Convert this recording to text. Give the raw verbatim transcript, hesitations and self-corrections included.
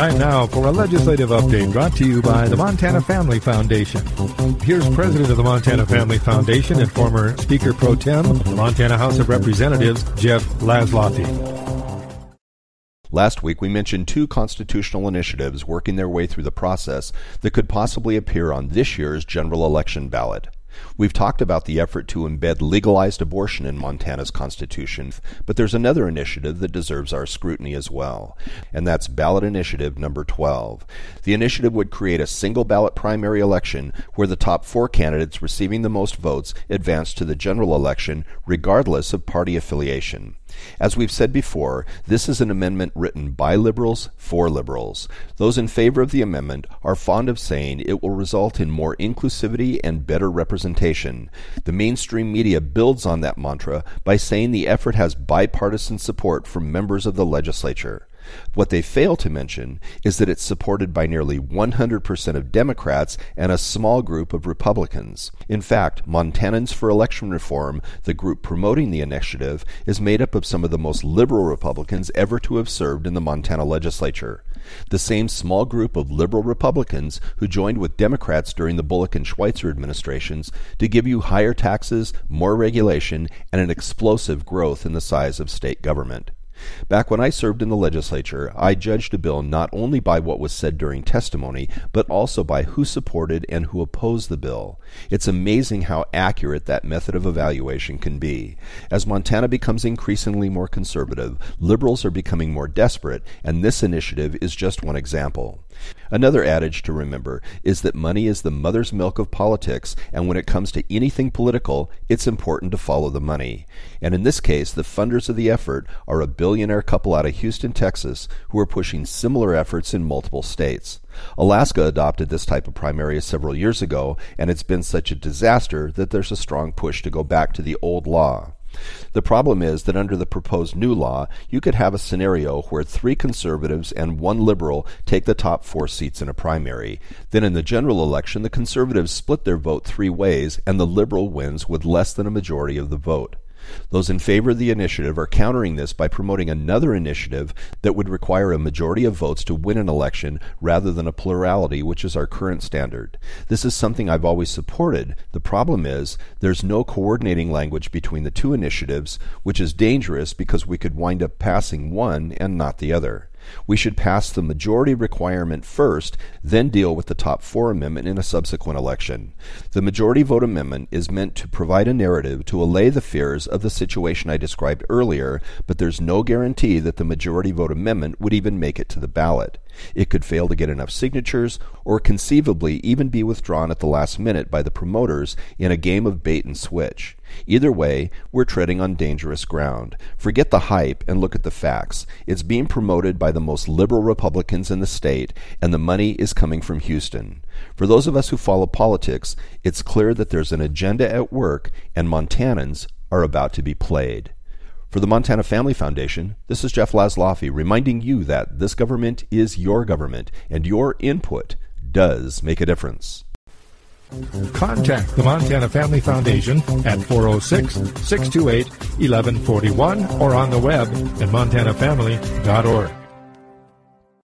Time now for a legislative update brought to you by the Montana Family Foundation. Here's President of the Montana Family Foundation and former Speaker Pro Tem of the Montana House of Representatives, Jeff Laszloffy. Last week, we mentioned two constitutional initiatives working their way through the process that could possibly appear on this year's general election ballot. We've talked about the effort to embed legalized abortion in Montana's Constitution, but there's another initiative that deserves our scrutiny as well, and that's ballot initiative number twelve. The initiative would create a single ballot primary election where the top four candidates receiving the most votes advance to the general election, regardless of party affiliation. As we've said before, this is an amendment written by liberals for liberals. Those in favor of the amendment are fond of saying it will result in more inclusivity and better representation. The mainstream media builds on that mantra by saying the effort has bipartisan support from members of the legislature. What they fail to mention is that it's supported by nearly one hundred percent of Democrats and a small group of Republicans. In fact, Montanans for Election Reform, the group promoting the initiative, is made up of some of the most liberal Republicans ever to have served in the Montana legislature. The same small group of liberal Republicans who joined with Democrats during the Bullock and Schweitzer administrations to give you higher taxes, more regulation, and an explosive growth in the size of state government. Back when I served in the legislature, I judged a bill not only by what was said during testimony, but also by who supported and who opposed the bill. It's amazing how accurate that method of evaluation can be. As Montana becomes increasingly more conservative, liberals are becoming more desperate, and this initiative is just one example. Another adage to remember is that money is the mother's milk of politics, and when it comes to anything political, it's important to follow the money. And in this case, the funders of the effort are a billionaire couple out of Houston, Texas, who are pushing similar efforts in multiple states. Alaska adopted this type of primary several years ago, and it's been such a disaster that there's a strong push to go back to the old law. The problem is that under the proposed new law, you could have a scenario where three conservatives and one liberal take the top four seats in a primary. Then in the general election, the conservatives split their vote three ways, and the liberal wins with less than a majority of the vote. Those in favor of the initiative are countering this by promoting another initiative that would require a majority of votes to win an election rather than a plurality, which is our current standard. This is something I've always supported. The problem is there's no coordinating language between the two initiatives, which is dangerous because we could wind up passing one and not the other. We should pass the majority requirement first, then deal with the top four amendment in a subsequent election. The majority vote amendment is meant to provide a narrative to allay the fears of the situation I described earlier, but there's no guarantee that the majority vote amendment would even make it to the ballot. It could fail to get enough signatures, or conceivably even be withdrawn at the last minute by the promoters in a game of bait and switch. Either way, we're treading on dangerous ground. Forget the hype and look at the facts. It's being promoted by the most liberal Republicans in the state, and the money is coming from Houston. For those of us who follow politics, it's clear that there's an agenda at work, and Montanans are about to be played. For the Montana Family Foundation, this is Jeff Laszloffy reminding you that this government is your government, and your input does make a difference. Contact the Montana Family Foundation at four oh six, six two eight, one one four one or on the web at montana family dot org.